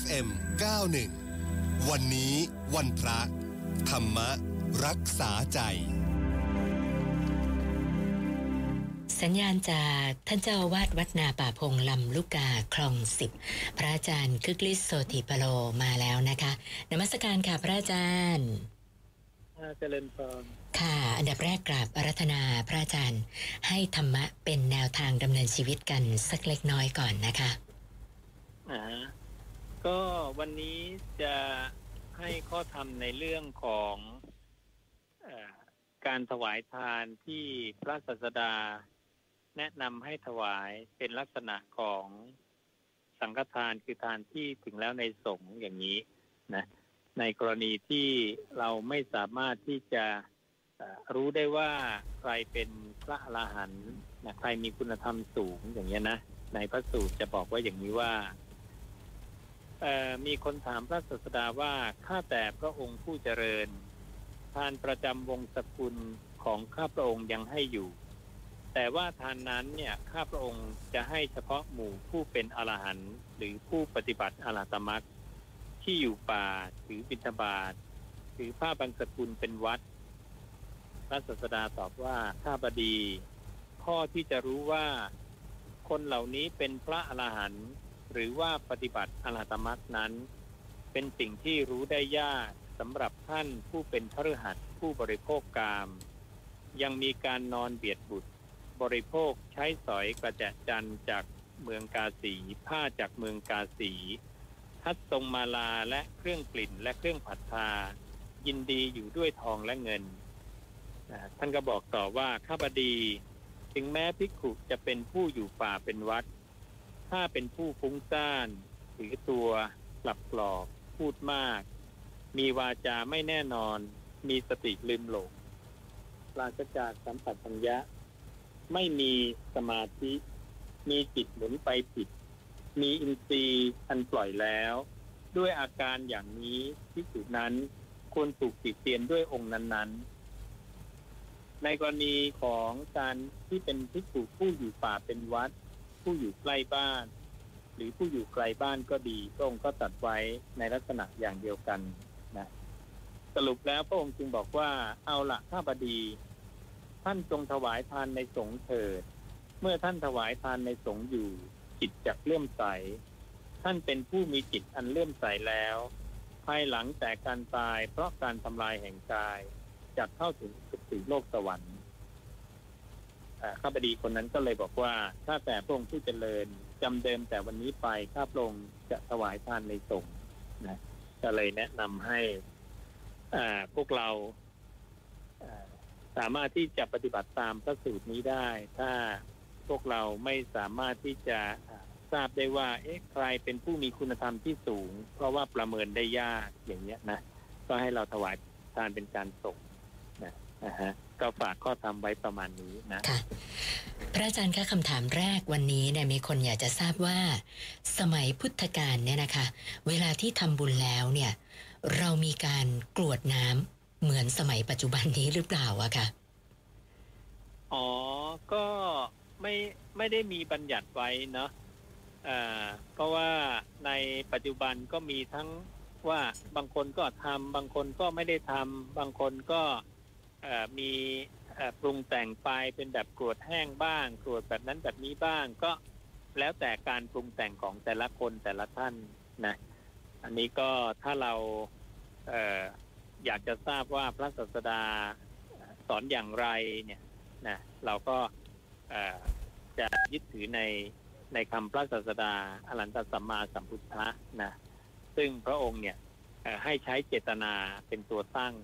FM 91 วันนี้วันพระธรรมรักษาใจสัญญาณจากท่านเจ้าอาวาสวัดนาป่าพงลำลูกกาคลอง10พระอาจารย์คึกฤทธิ์โสติปโลมาแล้วนะคะนมัสการค่ะพระอาจารย์เจริญพรค่ะอันดับแรกกราบอาราธนาพระอาจารย์ให้ธรรมะเป็นแนวทางดำเนินชีวิตกันสักเล็กน้อยก่อนนะคะก็วันนี้จะให้ข้อธรรมในเรื่องของการถวายทานที่พระศาสดาแนะนำให้ถวายเป็นลักษณะของสังฆทานคือทานที่ถึงแล้วในสงฆ์อย่างนี้นะในกรณีที่เราไม่สามารถที่จะรู้ได้ว่าใครเป็นพระอรหันต์นะใครมีคุณธรรมสูงอย่างนี้นะในพระสูตรจะบอกว่าอย่างนี้ว่ามีคนถามพระศาสดาว่าข้าแต่พระองค์ผู้เจริญทานประจำวงศ์สกุลของข้าพระองค์ยังให้อยู่แต่ว่าทานนั้นเนี่ยข้าพระองค์จะให้เฉพาะหมู่ผู้เป็นอรหันต์หรือผู้ปฏิบัติอรหัตมรรคที่อยู่ป่าถือบิณฑบาตถือผ้าบางสกุลเป็นวัดพระศาสดาตอบว่าข้าบดีข้อที่จะรู้ว่าคนเหล่านี้เป็นพระอรหันต์หรือว่าปฏิบัติอรหัตมรรคนั้นเป็นสิ่งที่รู้ได้ยากสำหรับท่านผู้เป็นพฤหัสผู้บริโภคกามยังมีการนอนเบียดบุตรบริโภคใช้สอยกระแจจันจากเมืองกาสีผ้าจากเมืองกาสีทัดทรงมาลาและเครื่องกลิ่นและเครื่องผัดทายินดีอยู่ด้วยทองและเงินท่านก็บอกต่อว่าข้าพดีถึงแม้ภิกขุจะเป็นผู้อยู่ป่าเป็นวัดถ้าเป็นผู้ฟุ้งซ่านถือตัวกลับกรอกพูดมากมีวาจาไม่แน่นอนมีสติลืมหลงปราศจากสัมปชัญญะไม่มีสมาธิมีจิตหมุนไปผิดมีอินทรีย์อันปล่อยแล้วด้วยอาการอย่างนี้ภิกษุนั้นควรถูกติเตียนด้วยองค์นั้นๆในกรณีของการที่เป็นภิกษุผู้อยู่ป่าเป็นวัดผู้อยู่ใกล้บ้านหรือผู้อยู่ไกลบ้านก็ดีพระองค์ก็ตรัสไว้ในลักษณะอย่างเดียวกันนะสรุปแล้วพระองค์จึงบอกว่าเอาละข้าพดีท่านจงถวายทานในสงฆ์เถิดเมื่อท่านถวายทานในสงฆ์อยู่จิตจักเลื่อมใสท่านเป็นผู้มีจิตอันเลื่อมใสแล้วภายหลังแต่การตายเพราะการทำลายแห่งกายจักเข้าถึงสุคติโลกสวรรค์ข้าพดีคนนั้นก็เลยบอกว่าถ้าแต่พระองค์ผู้เจริญจำเดิมแต่วันนี้ไปข้าพระองค์จะถวายทานในสงฆ์นะก็เลยแนะนำให้พวกเราสามารถที่จะปฏิบัติตามพระสูตรนี้ได้ถ้าพวกเราไม่สามารถที่จะทราบได้ว่าใครเป็นผู้มีคุณธรรมที่สูงเพราะว่าประเมินได้ยากอย่างเงี้ยนะก็ให้เราถวายทานเป็นการสงฆ์นะก็ฝากข้อธรรมไว้ประมาณนี้นะค่ะพระอาจารย์คะคำถามแรกวันนี้เนี่ยมีคนอยากจะทราบว่าสมัยพุทธกาลเนี่ยนะคะเวลาที่ทำบุญแล้วเนี่ยเรามีการกรวดน้ำเหมือนสมัยปัจจุบันนี้หรือเปล่าอะคะอ๋อก็ไม่ได้มีบัญญัติไว้เนาะเพราะว่าในปัจจุบันก็มีทั้งว่าบางคนก็ทำบางคนก็ไม่ได้ทำบางคนก็มีปรุงแต่งไปเป็นแบบกรวดแห้งบ้างกรวดแบบนั้นแบบนี้บ้างก็แล้วแต่การปรุงแต่งของแต่ละคนแต่ละท่านนะอันนี้ก็ถ้าเราอยากจะทราบว่าพระศาสดาสอนอย่างไรเนี่ยนะเราก็จะยึดถือในคำพระศาสดาอรหันตสัมมาสัมพุทธะนะซึ่งพระองค์เนี่ยให้ใช้เจตนาเป็นตัวตั้ง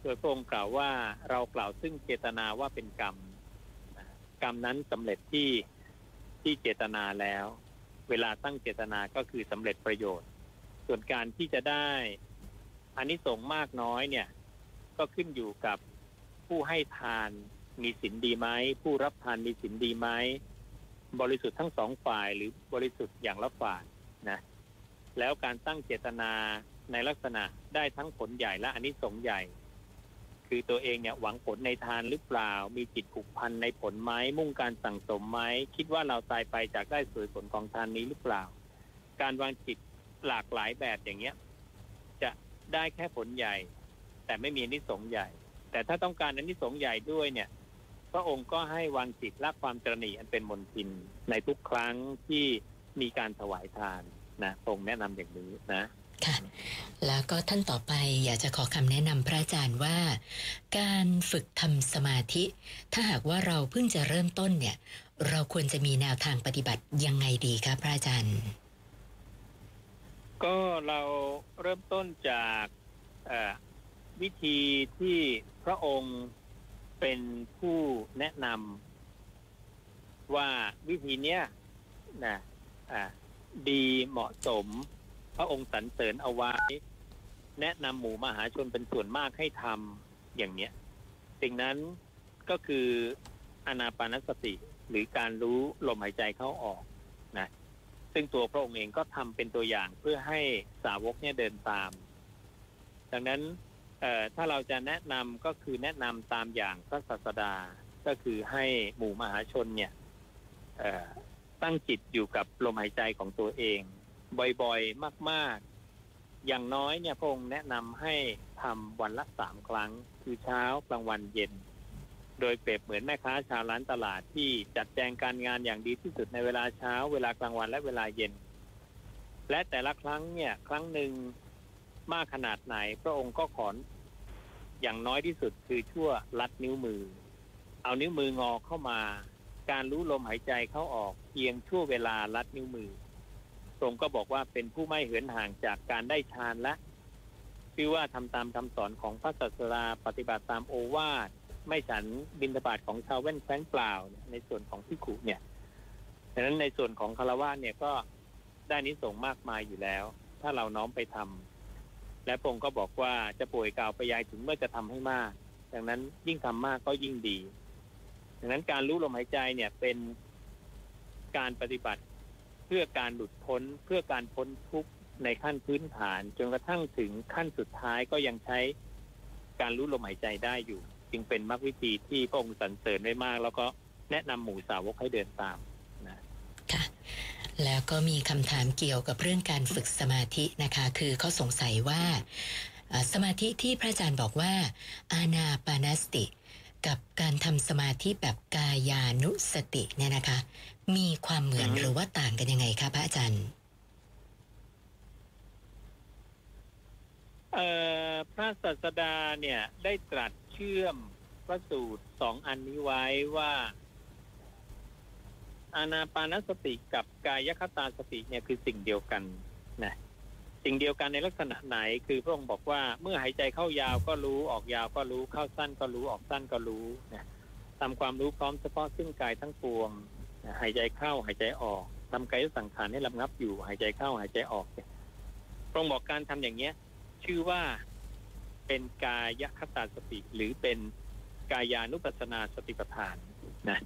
โดยพระองค์กล่าวว่าเรากล่าวซึ่งเจตนาว่าเป็นกรรมกรรมนั้นสำเร็จที่เจตนาแล้วเวลาตั้งเจตนาก็คือสำเร็จประโยชน์ส่วนการที่จะได้อานิสงส์มากน้อยเนี่ยก็ขึ้นอยู่กับผู้ให้ทานมีศีลดีไหมผู้รับทานมีศีลดีไหมบริสุทธิ์ทั้งสองฝ่ายหรือบริสุทธิ์อย่างละฝ่ายนะแล้วการตั้งเจตนาในลักษณะได้ทั้งผลใหญ่และอานิสงส์ใหญ่คือตัวเองเนี่ยหวังผลในทานหรือเปล่ามีจิตผูกพันในผลไหมมุ่งการสั่งสมไหมคิดว่าเราตายไปจากได้สวยผลของทานนี้หรือเปล่าการวางจิต หลากหลายแบบอย่างเงี้ยจะได้แค่ผลใหญ่แต่ไม่มีอานิสงส์ใหญ่แต่ถ้าต้องการอานิสงส์ใหญ่ด้วยเนี่ยพระองค์ก็ให้วางจิตละความตระหนี่อันเป็นมลทินในทุกครั้งที่มีการถวายทานนะทรงแนะนำอย่างนี้นะค่ะแล้วก็ท่านต่อไปอยากจะขอคำแนะนำพระอาจารย์ว่าการฝึกทำสมาธิถ้าหากว่าเราเพิ่งจะเริ่มต้นเนี่ยเราควรจะมีแนวทางปฏิบัติยังไงดีคะพระอาจารย์ก็เราเริ่มต้นจากวิธีที่พระองค์เป็นผู้แนะนำว่าวิธีเนี้ยนะดีเหมาะสมพระองค์สรรเสริญเอาไว้แนะนำหมู่มหาชนเป็นส่วนมากให้ทำอย่างเนี้ยสิ่งนั้นก็คืออานาปานสติหรือการรู้ลมหายใจเข้าออกนะซึ่งตัวพระองค์เองก็ทำเป็นตัวอย่างเพื่อให้สาวกเนี่ยเดินตามดังนั้นถ้าเราจะแนะนำก็คือแนะนำตามอย่างพระศาสดาก็คือให้หมู่มหาชนเนี่ยตั้งจิตอยู่กับลมหายใจของตัวเองบ่อยๆมากๆอย่างน้อยเนี่ยพระองค์แนะนำให้ทำวันละ3 ครั้งคือเช้ากลางวันเย็นโดยเปรียบเหมือนแม่ค้าชาวร้านตลาดที่จัดแจงการงานอย่างดีที่สุดในเวลาเช้าเวลากลางวันและเวลาเย็นและแต่ละครั้งเนี่ยครั้งหนึ่งมากขนาดไหนพระองค์ก็ขออย่างน้อยที่สุดคือชั่วลัดนิ้วมือเอานิ้วมืองอเข้ามาการรู้ลมหายใจเข้าออกเพียงชั่วเวลาลัดนิ้วมือทรงก็บอกว่าเป็นผู้ไม่เหินห่างจากการได้ฌานและชื่อว่าทำตามคำสอนของพระศาสดาปฏิบัติตามโอวาทไม่ฉันบิณฑบาตของชาวแว่นแคว้นเปล่าในส่วนของภิกขุเนี่ยฉะนั้นในส่วนของฆราวาสเนี่ยก็ได้อานิสงส์มากมายอยู่แล้วถ้าเราน้อมไปทำและพระองค์ก็บอกว่าจะป่วยกล่าวไปยายถึงเมื่อจะทำให้มากดังนั้นยิ่งทำมากก็ยิ่งดีดังนั้นการรู้ลมหายใจเนี่ยเป็นการปฏิบัติเพื่อการหลุดพ้นเพื่อการพ้นทุกข์ในขั้นพื้นฐานจนกระทั่งถึงขั้นสุดท้ายก็ยังใช้การรู้ลมหายใจได้อยู่จึงเป็นมรรควิธีที่พระองค์สรรเสริญไว้มากแล้วก็แนะนำหมู่สาวกให้เดินตามนะค่ะแล้วก็มีคำถามเกี่ยวกับเรื่องการฝึกสมาธินะคะคือเขาสงสัยว่าสมาธิที่พระอาจารย์บอกว่าอานาปานสติกับการทำสมาธิแบบกายานุสติเนี่ยนะคะมีความเหมือนหรือว่าต่างกันยังไงคะพระอาจารย์พระศาสดาเนี่ยได้ตรัสเชื่อมพระสูตร2อันนี้ไว้ว่าอานาปานสติกับกายคตาสติเนี่ยคือสิ่งเดียวกันนะสิ่งเดียวกันในลักษณะไหนคือพระองค์บอกว่าเมื่อหายใจเข้ายาวก็รู้ออกยาวก็รู้เข้าสั้นก็รู้ออกสั้นก็รู้นะทำความรู้พร้อมเฉพาะซึ่งกายทั้งปวงหายใจเข้าหายใจออกทำกายสังขารให้ระงับอยู่หายใจเข้าหายใจออกพระองค์บอกการทำอย่างเนี้ยชื่อว่าเป็นกายคตาสติหรือเป็นกายานุปัสสนาสติปัฏฐานนะ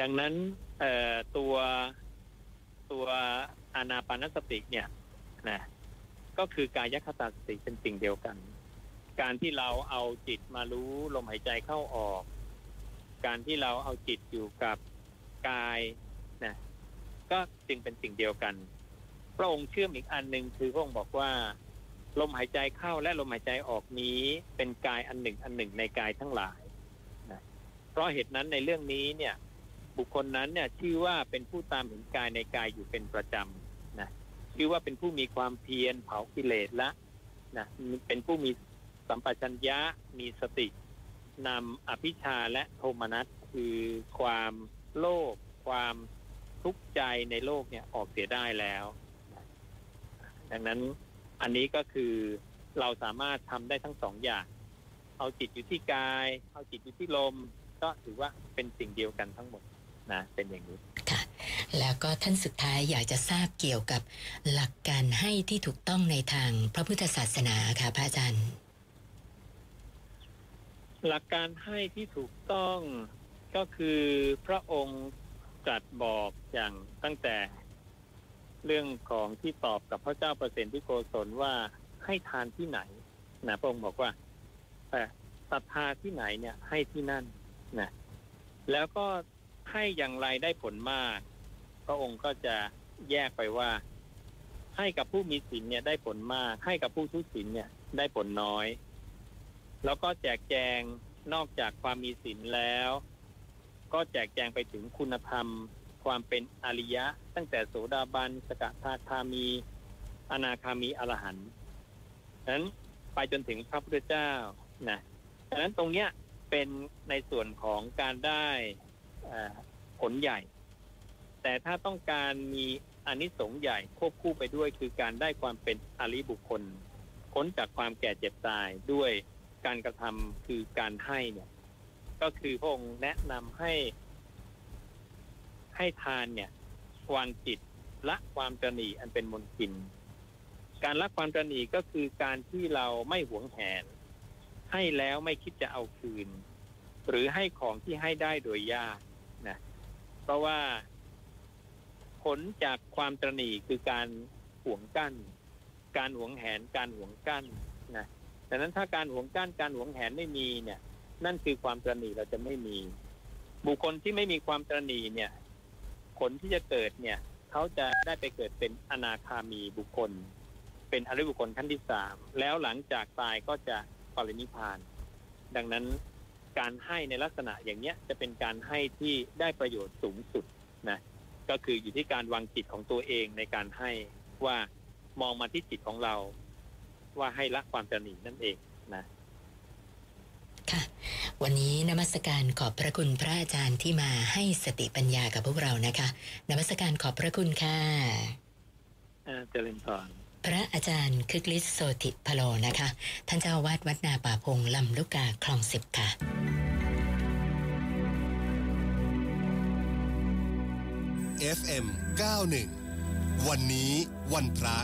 ดังนั้นตัวอานาปานสติเนี่ยนะก็คือกายคตาสติเป็นสิ่งเดียวกันการที่เราเอาจิตมารู้ลมหายใจเข้าออกการที่เราเอาจิตอยู่กับกายนะก็จึงเป็นสิ่งเดียวกันพระองค์เชื่อมอีกอันนึงคือพระองค์บอกว่าลมหายใจเข้าและลมหายใจออกนี้เป็นกายอันหนึ่งในกายทั้งหลายนะเพราะเหตุนั้นในเรื่องนี้เนี่ยบุคคลนั้นเนี่ยชื่อว่าเป็นผู้ตามเห็นกายในกายอยู่เป็นประจำนะชื่อว่าเป็นผู้มีความเพียรเผากิเลสละนะเป็นผู้มีสัมปชัญญะมีสตินำอภิชฌาและโทมนัสคือความโลภความทุกข์ใจในโลกเนี่ยออกเสียได้แล้วดังนั้นอันนี้ก็คือเราสามารถทำได้ทั้งสองอย่างเอาจิตอยู่ที่กายเอาจิตอยู่ที่ลมก็ถือว่าเป็นสิ่งเดียวกันทั้งหมดนะเป็นอย่างนี้ค่ะแล้วก็ท่านสุดท้ายอยากจะทราบเกี่ยวกับหลักการให้ที่ถูกต้องในทางพระพุทธศาสนาค่ะพระอาจารย์หลักการให้ที่ถูกต้องก็คือพระองค์ตรัสบอกอย่างตั้งแต่เรื่องของที่ตอบกับพระเจ้าประเสนที่โกศลว่าให้ทานที่ไหนนะพระองค์บอกว่าศรัทธาที่ไหนเนี่ยให้ที่นั่นนะแล้วก็ให้อย่างไรได้ผลมากพระองค์ก็จะแยกไปว่า ให้กับผู้มีศีลเนี่ยได้ผลมากให้กับผู้ทุศีลเนี่ยได้ผลน้อยแล้วก็แจกแจงนอกจากความมีศีลแล้วก็แจกแจงไปถึงคุณธรรมความเป็นอริยะตั้งแต่โสดาบันสกทามีอนาคามีอรหันต์นั้นไปจนถึงพระพุทธเจ้านะฉะนั้นตรงเนี้ยเป็นในส่วนของการได้ผลใหญ่แต่ถ้าต้องการมีอานิสงส์ใหญ่ควบคู่ไปด้วยคือการได้ความเป็นอริยบุคคลพ้นจากความแก่เจ็บตายด้วยการกระทำคือการให้เนี่ยก็คือพระองค์แนะนำให้ทานเนี่ยวางจิตละความตนีอันเป็นมลทินการละความตนีก็คือการที่เราไม่หวงแหนให้แล้วไม่คิดจะเอาคืนหรือให้ของที่ให้ได้โดยยากนะเพราะว่าผลจากความตนีคือการหวงกั้นการหวงแหนการหวงกั้นนะดังนั้นถ้าการหวงกั้นการหวงแหนไม่มีเนี่ยนั่นคือความตนีเราจะไม่มีบุคคลที่ไม่มีความตนีเนี่ยผลที่จะเกิดเนี่ยเขาจะได้ไปเกิดเป็นอนาคามีบุคคลเป็นอริยบุคคลขั้นที่3แล้วหลังจากตายก็จะปรินิพพานดังนั้นการให้ในลักษณะอย่างเนี้ยจะเป็นการให้ที่ได้ประโยชน์สูงสุดนะก็คืออยู่ที่การวางจิตของตัวเองในการให้ว่ามองมาที่จิตของเราว่าให้ละความตนีนั่นเองนะค่ะวันนี้นมัสการขอบพระคุณพระอาจารย์ที่มาให้สติปัญญากับพวกเรานะคะนมัสการขอบพระคุณค่ะเจริญพรพระอาจารย์คึกฤทธิ์โสติพโลนะคะท่านเจ้าวาดวัดนาป่าพงลำลูกกาคลอง10ค่ะFM 91 วันนี้วันพระ